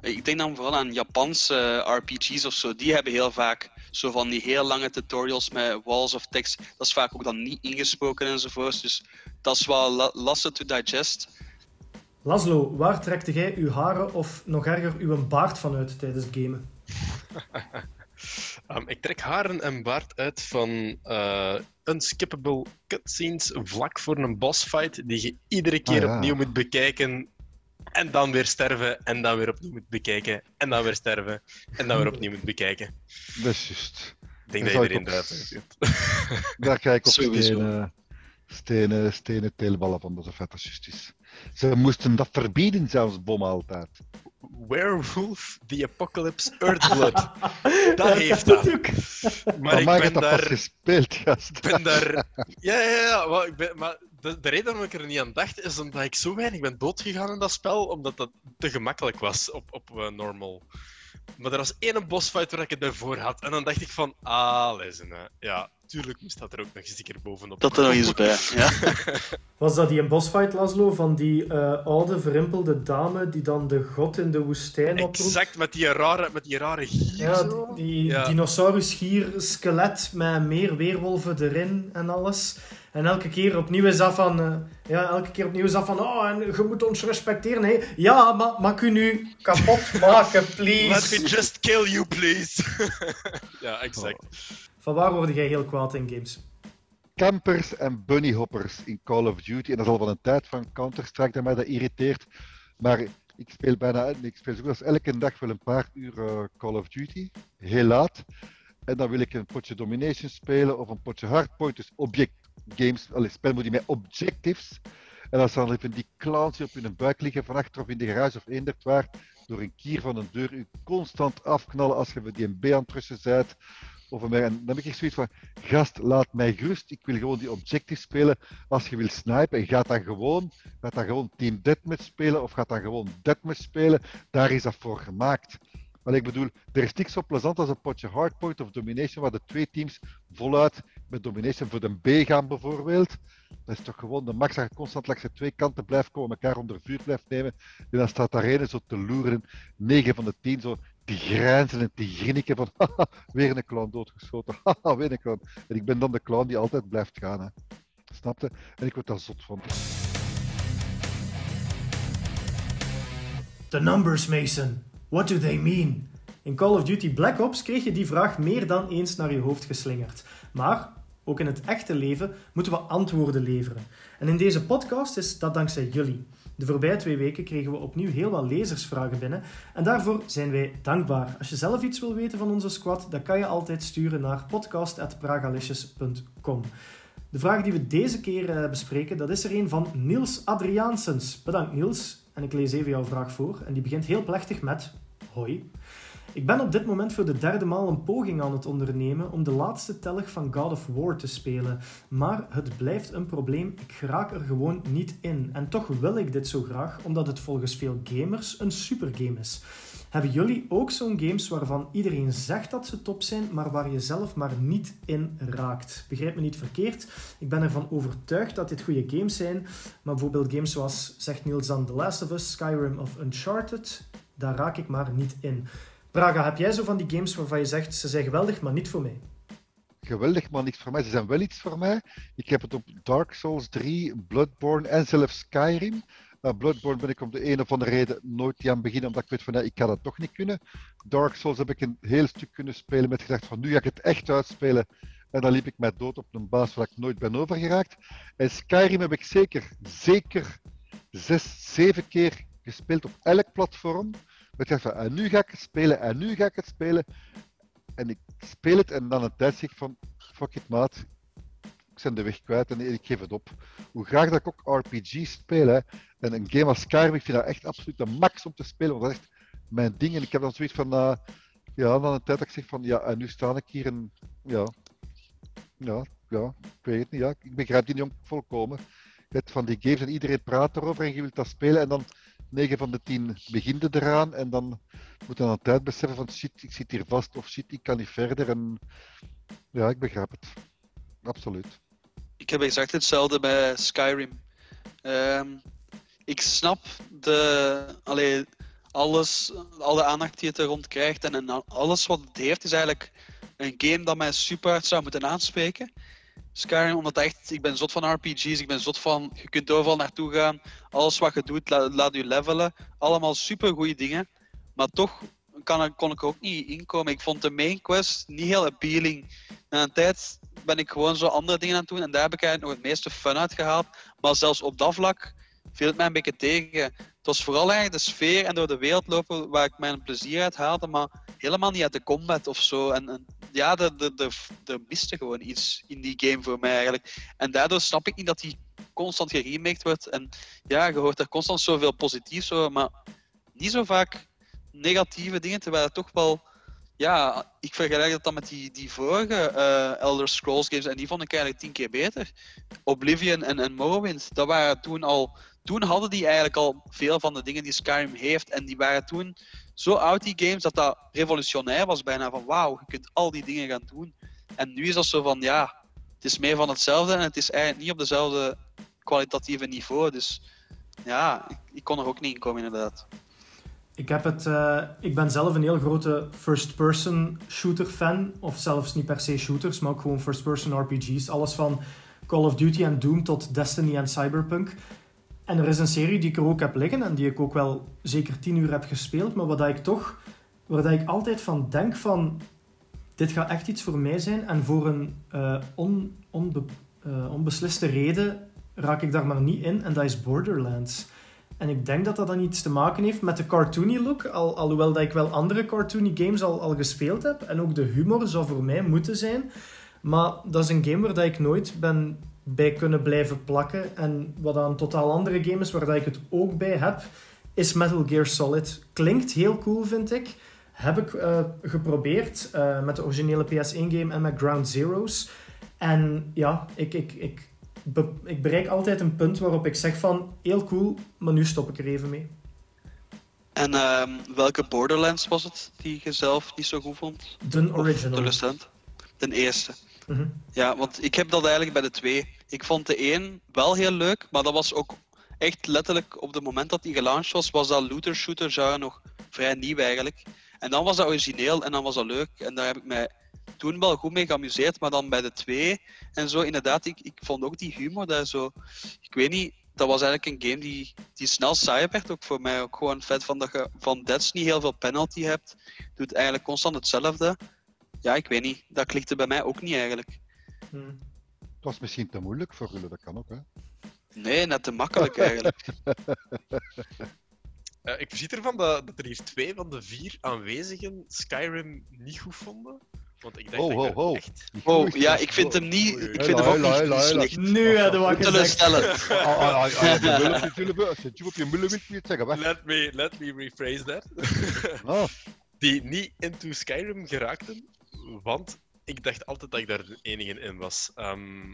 Ik denk dan vooral aan Japanse RPG's of zo. Die hebben heel vaak zo van die heel lange tutorials met walls of text. Dat is vaak ook dan niet ingesproken enzovoorts. Dus dat is wel lastig to digest. Laszlo, waar trekte jij uw haren of nog erger uw baard van uit tijdens het gamen? Ik trek haren en baard uit van unskippable cutscenes vlak voor een bossfight die je iedere keer opnieuw moet bekijken en dan weer sterven en dan weer opnieuw moet bekijken en dan weer sterven en dan weer opnieuw moet bekijken. Dat is juist. Ik denk dat iedereen eruit zit. Daar ga ik op stenen teelballen van, dat is vet, dat is juist. Ze moesten dat verbieden, zelfs bommen altijd. Werewolf, The Apocalypse, Earthblood. Dat heeft dat. Maar ik ben daar... pas gespeeld, gast. Maar de reden waarom ik er niet aan dacht, is omdat ik zo weinig ben doodgegaan in dat spel, omdat dat te gemakkelijk was op normal. Maar er was 1 bossfight waar ik het daarvoor had, en dan dacht ik van, lezen, hè. Ja, Tuurlijk moest dat er ook nog een sticker bovenop. Dat er nog eens bij, ja. Was dat die een bossfight, Laszlo, van die oude, verrimpelde dame die dan de god in de woestijn oproept? Exact, met die rare gier. Ja, die dinosaurusgier, skelet met meer weerwolven erin en alles. En elke keer opnieuw is dat van, oh, en je moet ons respecteren. Hey, ja, maar mag u nu kapot maken, please? Let me just kill you, please. Ja, exact. Oh. Van waar word jij heel kwaad in games? Campers en bunnyhoppers in Call of Duty. En dat is al van een tijd van Counter-Strike dat mij dat irriteert. Maar ik speel bijna zo goed als elke dag wel een paar uur Call of Duty. Heel laat. En dan wil ik een potje Domination spelen of een potje Hardpoint. Dus spelen moet je met objectives. En als dan even die clowns die op hun buik liggen van achter of in de garage of eendert waar, door een kier van een deur u constant afknallen als je met die B aan het rusten bent. En dan heb ik zoiets van, gast, laat mij gerust, ik wil gewoon die objectives spelen. Als je wil snipen, gaat dan gewoon Team Deathmatch spelen of gaat dan gewoon Deathmatch spelen. Daar is dat voor gemaakt. Maar ik bedoel, er is niks zo plezant als een potje Hardpoint of Domination, waar de twee teams voluit met Domination voor de B gaan bijvoorbeeld. Dat is toch gewoon de max dat je constant langs de twee kanten blijft komen, elkaar onder vuur blijft nemen. En dan staat daar een zo te loeren, 9 van de 10 zo te grijnzen en te grinniken van haha, weer een clown doodgeschoten, haha, weer een clown. En ik ben dan de clown die altijd blijft gaan, hè. Snap je? En ik word daar zot van. The numbers, Mason. What do they mean? In Call of Duty Black Ops kreeg je die vraag meer dan eens naar je hoofd geslingerd. Maar, ook in het echte leven, moeten we antwoorden leveren. En in deze podcast is dat dankzij jullie. De voorbije 2 weken kregen we opnieuw heel wat lezersvragen binnen. En daarvoor zijn wij dankbaar. Als je zelf iets wil weten van onze squad, dan kan je altijd sturen naar podcast@pragalicious.com. De vraag die we deze keer bespreken, dat is er een van Niels Adriaansens. Bedankt Niels. En ik lees even jouw vraag voor. En die begint heel plechtig met... Hoi. Ik ben op dit moment voor de 3e maal een poging aan het ondernemen om de laatste telg van God of War te spelen. Maar het blijft een probleem, ik raak er gewoon niet in. En toch wil ik dit zo graag, omdat het volgens veel gamers een supergame is. Hebben jullie ook zo'n games waarvan iedereen zegt dat ze top zijn, maar waar je zelf maar niet in raakt? Begrijp me niet verkeerd, ik ben ervan overtuigd dat dit goede games zijn, maar bijvoorbeeld games zoals, zegt Niels dan, The Last of Us, Skyrim of Uncharted, daar raak ik maar niet in. Praga, heb jij zo van die games waarvan je zegt, ze zijn geweldig, maar niet voor mij? Geweldig, maar niks voor mij. Ze zijn wel iets voor mij. Ik heb het op Dark Souls 3, Bloodborne en zelfs Skyrim. Bloodborne ben ik om de een of andere reden nooit die aan beginnen, omdat ik weet van, ja, ik ga dat toch niet kunnen. Dark Souls heb ik een heel stuk kunnen spelen met gedacht van, nu ga ik het echt uitspelen. En dan liep ik mij dood op een baas waar ik nooit ben overgeraakt. En Skyrim heb ik zeker 6-7 keer gespeeld op elk platform. Ik dacht van, en nu ga ik het spelen. En ik speel het en dan een tijd zeg ik van, fuck it maat, ik ben de weg kwijt en ik geef het op. Hoe graag dat ik ook RPG speel, hè. En een game als Skyrim, ik vind dat echt absoluut de max om te spelen, want dat is echt mijn ding. En ik heb dan zoiets van, dan een tijd dat ik zeg van, ja, en nu sta ik hier en, ik weet het niet, ik begrijp die niet volkomen. Het van die games en iedereen praat erover en je wilt dat spelen en dan 9 van de 10 beginnen eraan en dan moet je aan de tijd beseffen van shit, ik zit hier vast of shit, ik kan niet verder en ja, ik begrijp het. Absoluut. Ik heb exact hetzelfde bij Skyrim. Ik snap alle aandacht die het er rond krijgt en alles wat het heeft is eigenlijk een game dat mij super hard zou moeten aanspreken. Skyrim, omdat echt, ik ben zot van RPG's, ik ben zot van, je kunt overal naartoe gaan, alles wat je doet, laat je levelen, allemaal super goede dingen, maar toch kon ik er ook niet inkomen. Ik vond de main quest niet heel appealing. Na een tijd ben ik gewoon zo andere dingen aan het doen en daar heb ik eigenlijk nog het meeste fun uit gehaald, maar zelfs op dat vlak viel het mij een beetje tegen. Het was vooral eigenlijk de sfeer en door de wereld lopen waar ik mijn plezier uit haalde, maar helemaal niet uit de combat of zo. En er miste gewoon iets in die game voor mij eigenlijk. En daardoor snap ik niet dat die constant geremaked wordt. En ja, je hoort er constant zoveel positiefs over, maar niet zo vaak negatieve dingen. Terwijl het toch wel, ja, ik vergelijk dat dan met die vorige Elder Scrolls games. En die vond ik eigenlijk 10 keer beter. Oblivion en Morrowind, dat waren toen hadden die eigenlijk al veel van de dingen die Skyrim heeft. En die waren toen zo oud, die games, dat revolutionair was bijna. Van wauw, je kunt al die dingen gaan doen. En nu is dat zo van, ja, het is meer van hetzelfde en het is eigenlijk niet op dezelfde kwalitatieve niveau. Dus ja, ik kon er ook niet in komen, inderdaad. Ik ben zelf een heel grote first-person shooter fan, of zelfs niet per se shooters, maar ook gewoon first-person RPG's. Alles van Call of Duty en Doom tot Destiny en Cyberpunk. En er is een serie die ik er ook heb liggen en die ik ook wel zeker 10 uur heb gespeeld, maar waar ik altijd van denk van, dit gaat echt iets voor mij zijn en voor een onbesliste reden raak ik daar maar niet in en dat is Borderlands. En ik denk dat dat dan iets te maken heeft met de cartoony look, alhoewel dat ik wel andere cartoony games al gespeeld heb. En ook de humor zou voor mij moeten zijn. Maar dat is een game waar dat ik nooit ben bij kunnen blijven plakken. En wat aan totaal andere game is waar dat ik het ook bij heb, is Metal Gear Solid. Klinkt heel cool, vind ik. Heb ik geprobeerd met de originele PS1-game en met Ground Zeroes. En ja, ik bereik altijd een punt waarop ik zeg van, heel cool, maar nu stop ik er even mee. En welke Borderlands was het die je zelf niet zo goed vond? De original. De recent? De eerste. Mm-hmm. Ja, want ik heb dat eigenlijk bij de twee. Ik vond de één wel heel leuk, maar dat was ook echt letterlijk op het moment dat die gelaunched was, was dat looter-shooter genre nog vrij nieuw eigenlijk. En dan was dat origineel en dan was dat leuk en daar heb ik mij toen wel goed mee geamuseerd, maar dan bij de twee en zo, inderdaad, ik vond ook die humor daar zo, ik weet niet, dat was eigenlijk een game die snel saai werd ook voor mij, ook gewoon het feit van dat je van deaths niet heel veel penalty hebt, doet eigenlijk constant hetzelfde. Ja, ik weet niet, dat klikte bij mij ook niet eigenlijk. Het was misschien te moeilijk voor jullie, dat kan ook hè? Nee, net te makkelijk eigenlijk. Ik zie ervan dat er hier 2 van de 4 aanwezigen Skyrim niet goed vonden. Want ik denk dat echt... Oh, ja, ik vind hem niet... Ik vind hem ook niet slecht. Nu hadden we het teleurstellend. Als je op je mullen wilt, moet zeggen weg. Let me rephrase that. Die niet into Skyrim geraakten, want ik dacht altijd dat ik daar de enige in was.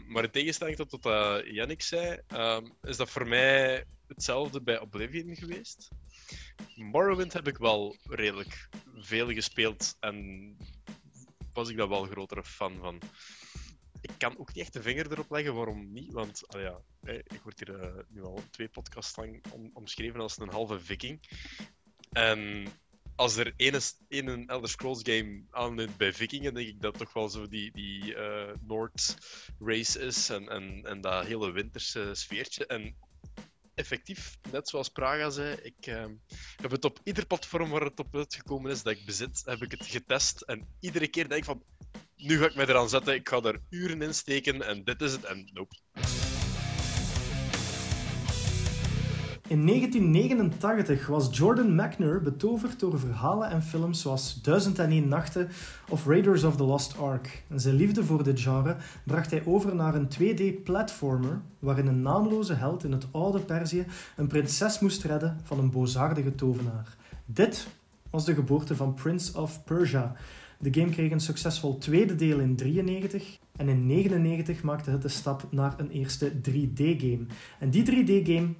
Maar in tegenstelling tot wat Yannick zei, is dat voor mij hetzelfde bij Oblivion geweest. Morrowind heb ik wel redelijk veel gespeeld en was ik daar wel grotere fan van. Ik kan ook niet echt de vinger erop leggen, waarom niet? Want ik word hier nu al 2 podcasts lang omschreven als een halve viking. En als er één Elder Scrolls game aanleunt bij vikingen, denk ik dat toch wel zo die Noord race is en dat hele winterse sfeertje. En effectief, net zoals Praga zei, ik heb het op ieder platform waar het op uitgekomen is dat ik bezit, heb ik het getest. En iedere keer denk ik van, nu ga ik mij eraan zetten, ik ga daar uren in steken en dit is het en nope. In 1989 was Jordan Mechner betoverd door verhalen en films zoals 1001 Nachten of Raiders of the Lost Ark. En zijn liefde voor dit genre bracht hij over naar een 2D-platformer waarin een naamloze held in het oude Perzië een prinses moest redden van een boosaardige tovenaar. Dit was de geboorte van Prince of Persia. De game kreeg een succesvol tweede deel in 1993 en in 1999 maakte het de stap naar een eerste 3D-game. En die 3D-game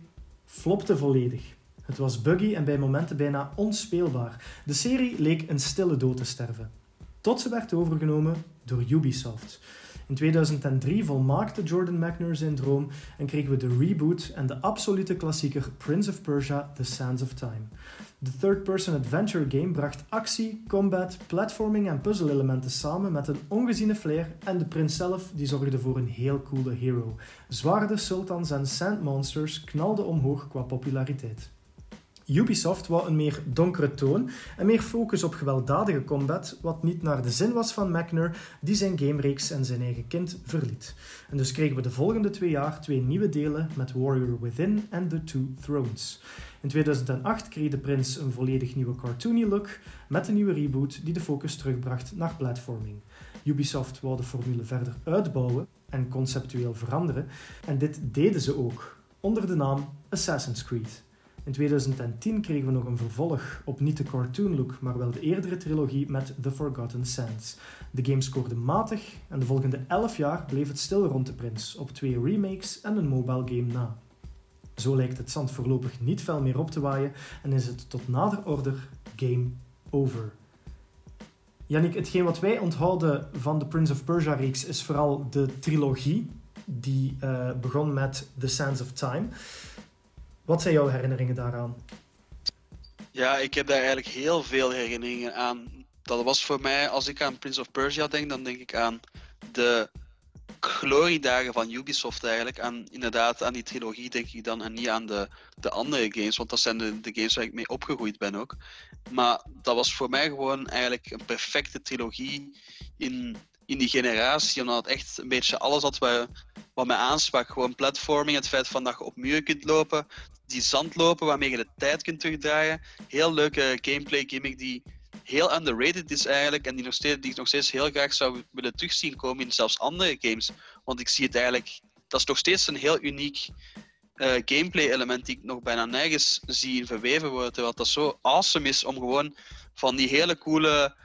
flopte volledig. Het was buggy en bij momenten bijna onspeelbaar. De serie leek een stille dood te sterven. Tot ze werd overgenomen door Ubisoft. In 2003 volmaakte Jordan Mechner zijn droom en kregen we de reboot en de absolute klassieker Prince of Persia: The Sands of Time. De third-person adventure game bracht actie, combat, platforming en puzzelelementen samen met een ongeziene flair en de prins zelf die zorgde voor een heel coole hero. Zwaarden, sultans en sandmonsters knalden omhoog qua populariteit. Ubisoft wou een meer donkere toon en meer focus op gewelddadige combat, wat niet naar de zin was van Mechner, die zijn gamereeks en zijn eigen kind verliet. En dus kregen we de volgende 2 jaar 2 nieuwe delen met Warrior Within en The Two Thrones. In 2008 kreeg de prins een volledig nieuwe cartoony look met een nieuwe reboot die de focus terugbracht naar platforming. Ubisoft wou de formule verder uitbouwen en conceptueel veranderen en dit deden ze ook, onder de naam Assassin's Creed. In 2010 kregen we nog een vervolg op niet de cartoon look, maar wel de eerdere trilogie met The Forgotten Sands. De game scoorde matig en de volgende 11 jaar bleef het stil rond de prins, op 2 remakes en een mobile game na. Zo lijkt het zand voorlopig niet veel meer op te waaien en is het tot nader order game over. Yannick, hetgeen wat wij onthouden van de Prince of Persia-reeks is vooral de trilogie, die begon met The Sands of Time. Wat zijn jouw herinneringen daaraan? Ja, ik heb daar eigenlijk heel veel herinneringen aan. Dat was voor mij, als ik aan Prince of Persia denk, dan denk ik aan de gloriedagen van Ubisoft eigenlijk. Inderdaad, aan die trilogie denk ik dan en niet aan de andere games, want dat zijn de games waar ik mee opgegroeid ben ook. Maar dat was voor mij gewoon eigenlijk een perfecte trilogie in die generatie, omdat het echt een beetje alles had wat mij aansprak. Gewoon platforming, het feit van dat je op muren kunt lopen, die zandlopen waarmee je de tijd kunt terugdraaien. Heel leuke gameplay gimmick die heel underrated is eigenlijk en die ik nog steeds heel graag zou willen terugzien komen in zelfs andere games. Want ik zie het eigenlijk, dat is nog steeds een heel uniek gameplay element die ik nog bijna nergens zie verweven worden, terwijl dat zo awesome is om gewoon van die hele coole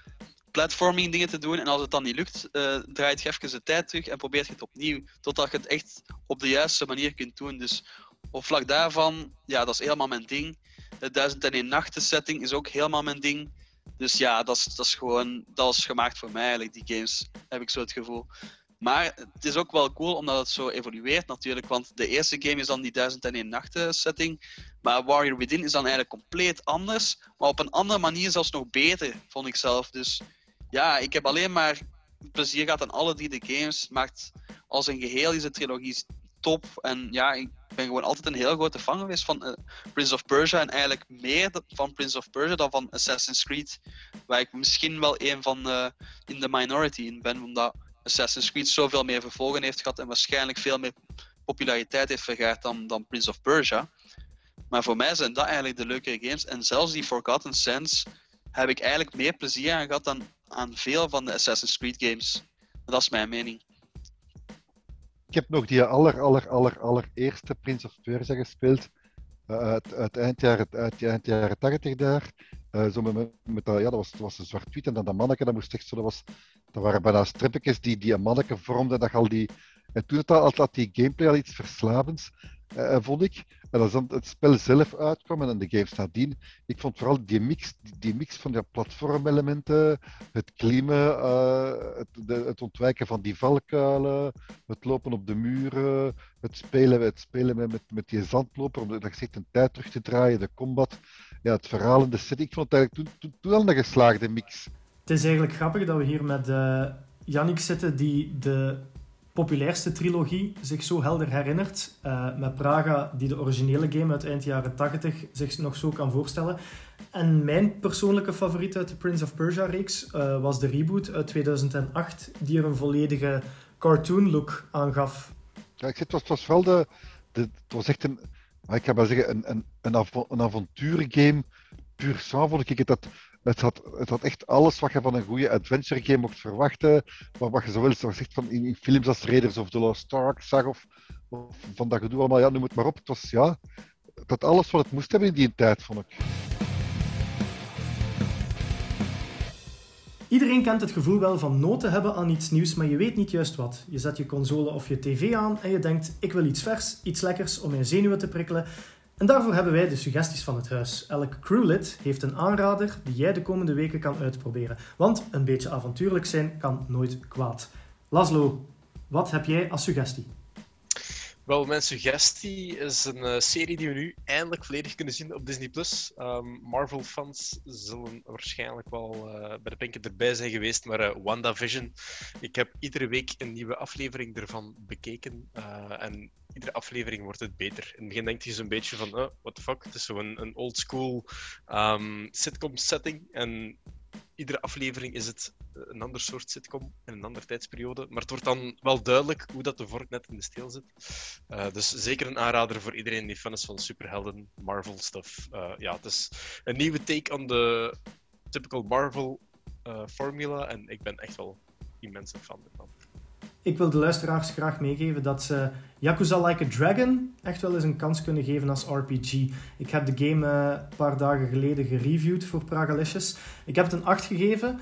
platforming dingen te doen en als het dan niet lukt, draait je even de tijd terug en probeert je het opnieuw, totdat je het echt op de juiste manier kunt doen. Dus op vlak daarvan, ja, dat is helemaal mijn ding. De 1001 Nachten setting is ook helemaal mijn ding. Dus ja, dat is gemaakt voor mij eigenlijk, die games, heb ik zo het gevoel. Maar het is ook wel cool omdat het zo evolueert natuurlijk, want de eerste game is dan die 1001 Nachten setting, maar Warrior Within is dan eigenlijk compleet anders, maar op een andere manier zelfs nog beter, vond ik zelf. Dus ja, ik heb alleen maar plezier gehad aan alle drie de games, maar als een geheel is de trilogie top en ja, ik ben gewoon altijd een heel grote fan geweest van Prince of Persia en eigenlijk meer van Prince of Persia dan van Assassin's Creed, waar ik misschien wel een van in de minority in ben, omdat Assassin's Creed zoveel meer vervolgen heeft gehad en waarschijnlijk veel meer populariteit heeft vergaard dan Prince of Persia. Maar voor mij zijn dat eigenlijk de leukere games en zelfs die Forgotten Sands heb ik eigenlijk meer plezier aan gehad dan aan veel van de Assassin's Creed games. Dat is mijn mening. Ik heb nog die allereerste Prince of Persia gespeeld uit eind jaren 80 daar. Zo met dat, ja, dat was een zwart-wit en dan dat manneke, dat moest echt zo, dat waren bijna strippetjes die een manneke vormden. En toen had die gameplay al iets verslavends, vond ik. En als dan het spel zelf uitkwam en de games nadien, ik vond vooral die mix van de platformelementen, het klimmen, het ontwijken van die valkuilen, het lopen op de muren, het spelen met die zandloper om de gezicht een tijd terug te draaien, de combat, ja, het verhaal en de setting. Ik vond het eigenlijk toen al een geslaagde mix. Het is eigenlijk grappig dat we hier met Yannick zitten die de populairste trilogie zich zo helder herinnert. Met Praga, die de originele game uit eind jaren 80 zich nog zo kan voorstellen. En mijn persoonlijke favoriet uit de Prince of Persia-reeks was de reboot uit 2008, die er een volledige cartoon-look aan gaf. Ja, ik zeg, het was echt een avontuurgame. Puur sang vond ik het dat. Het had echt alles wat je van een goede adventure game mocht verwachten, wat je zowel zegt van in films als Raiders of the Lost Ark zag of van dat gedoe allemaal, ja, noem het maar op. Het had alles wat het moest hebben in die tijd, vond ik. Iedereen kent het gevoel wel van nood te hebben aan iets nieuws, maar je weet niet juist wat. Je zet je console of je tv aan en je denkt, ik wil iets vers, iets lekkers om mijn zenuwen te prikkelen. En daarvoor hebben wij de suggesties van het huis. Elk crewlid heeft een aanrader die jij de komende weken kan uitproberen. Want een beetje avontuurlijk zijn kan nooit kwaad. Laszlo, wat heb jij als suggestie? Wel, mijn suggestie is een serie die we nu eindelijk volledig kunnen zien op Disney+. Marvel-fans zullen waarschijnlijk wel bij de pinken erbij zijn geweest, maar WandaVision. Ik heb iedere week een nieuwe aflevering ervan bekeken en iedere aflevering wordt het beter. In het begin denkt je zo'n beetje van, what the fuck, het is zo'n oldschool sitcom-setting en iedere aflevering is het een ander soort sitcom in een andere tijdsperiode, maar het wordt dan wel duidelijk hoe dat de vork net in de steel zit. Dus zeker een aanrader voor iedereen die fan is van superhelden, Marvel-stuff. Ja, het is een nieuwe take on de typical Marvel-formula en ik ben echt wel immens een fan ervan. Ik wil de luisteraars graag meegeven dat ze Yakuza Like a Dragon echt wel eens een kans kunnen geven als RPG. Ik heb de game een paar dagen geleden gereviewd voor Pragalicious. Ik heb het een 8 gegeven.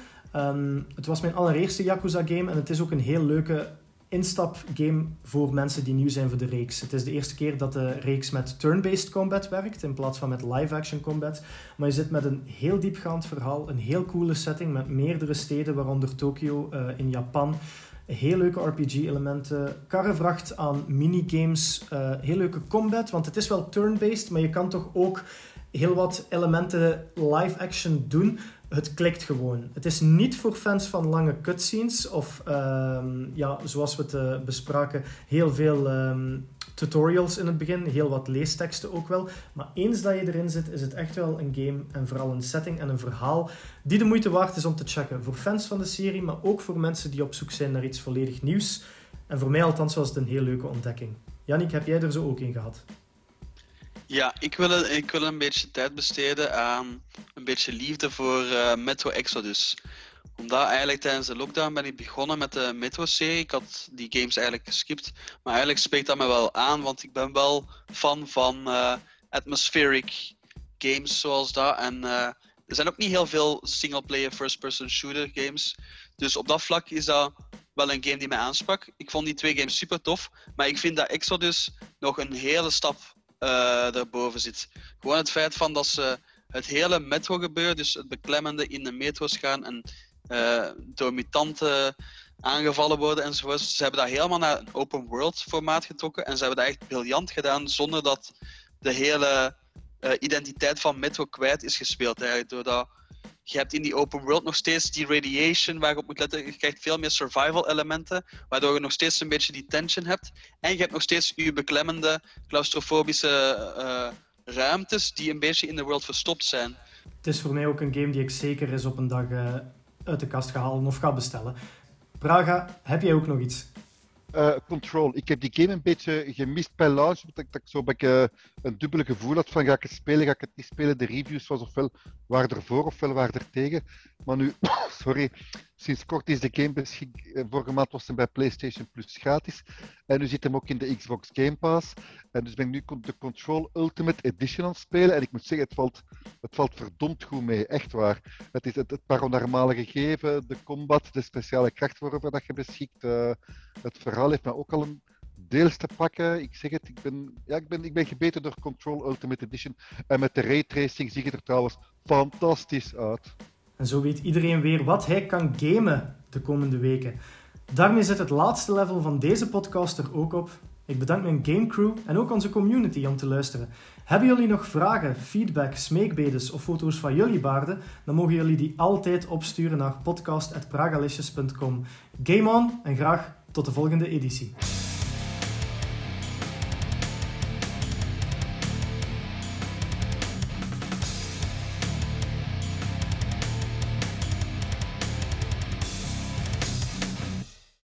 Het was mijn allereerste Yakuza game en het is ook een heel leuke instapgame voor mensen die nieuw zijn voor de reeks. Het is de eerste keer dat de reeks met turn-based combat werkt, in plaats van met live-action combat. Maar je zit met een heel diepgaand verhaal, een heel coole setting met meerdere steden, waaronder Tokio in Japan. Heel leuke RPG-elementen, karrevracht aan minigames, heel leuke combat, want het is wel turn-based, maar je kan toch ook heel wat elementen live-action doen. Het klikt gewoon. Het is niet voor fans van lange cutscenes of, zoals we het bespraken, heel veel tutorials in het begin, heel wat leesteksten ook wel. Maar eens dat je erin zit, is het echt wel een game en vooral een setting en een verhaal die de moeite waard is om te checken. Voor fans van de serie, maar ook voor mensen die op zoek zijn naar iets volledig nieuws. En voor mij althans was het een heel leuke ontdekking. Yannick, heb jij er zo ook een gehad? Ja, ik wil een beetje tijd besteden aan een beetje liefde voor Metro Exodus. Omdat eigenlijk tijdens de lockdown ben ik begonnen met de Metro-serie. Ik had die games eigenlijk geskipt. Maar eigenlijk spreekt dat me wel aan, want ik ben wel fan van atmospheric games zoals dat. En er zijn ook niet heel veel single-player first-person shooter games. Dus op dat vlak is dat wel een game die mij aansprak. Ik vond die twee games super tof. Maar ik vind dat Exodus nog een hele stap daarboven zit. Gewoon het feit van dat ze het hele metro gebeuren, dus het beklemmende in de metro's gaan en door mutanten aangevallen worden enzovoort. Ze hebben dat helemaal naar een open world formaat getrokken en ze hebben dat echt briljant gedaan zonder dat de hele identiteit van metro kwijt is gespeeld eigenlijk. Doordat je hebt in die open world nog steeds die radiation waar je op moet letten. Je krijgt veel meer survival elementen, waardoor je nog steeds een beetje die tension hebt. En je hebt nog steeds je beklemmende, claustrofobische ruimtes die een beetje in de world verstopt zijn. Het is voor mij ook een game die ik zeker eens op een dag uit de kast ga halen of ga bestellen. Praga, heb jij ook nog iets? Control. Ik heb die game een beetje gemist bij launch, omdat ik zo een dubbele gevoel had van ga ik het spelen, ga ik het niet spelen. De reviews was ofwel waren er voor ofwel waren er tegen. Maar nu, sinds kort is de game beschikbaar. Vorige maand was hem bij PlayStation Plus gratis. En nu zit hem ook in de Xbox Game Pass. En dus ben ik nu de Control Ultimate Edition aan het spelen. En ik moet zeggen, het valt verdomd goed mee. Echt waar. Het is het paranormale gegeven, de combat, de speciale kracht waarover dat je beschikt. Het verhaal heeft me ook al een deels te pakken. Ik zeg het, ik ben gebeten door Control Ultimate Edition. En met de raytracing zie je er trouwens fantastisch uit. En zo weet iedereen weer wat hij kan gamen de komende weken. Daarmee zit het laatste level van deze podcast er ook op. Ik bedank mijn gamecrew en ook onze community om te luisteren. Hebben jullie nog vragen, feedback, smeekbedes of foto's van jullie baarden? Dan mogen jullie die altijd opsturen naar podcast@pragalicious.com. Game on en graag tot de volgende editie.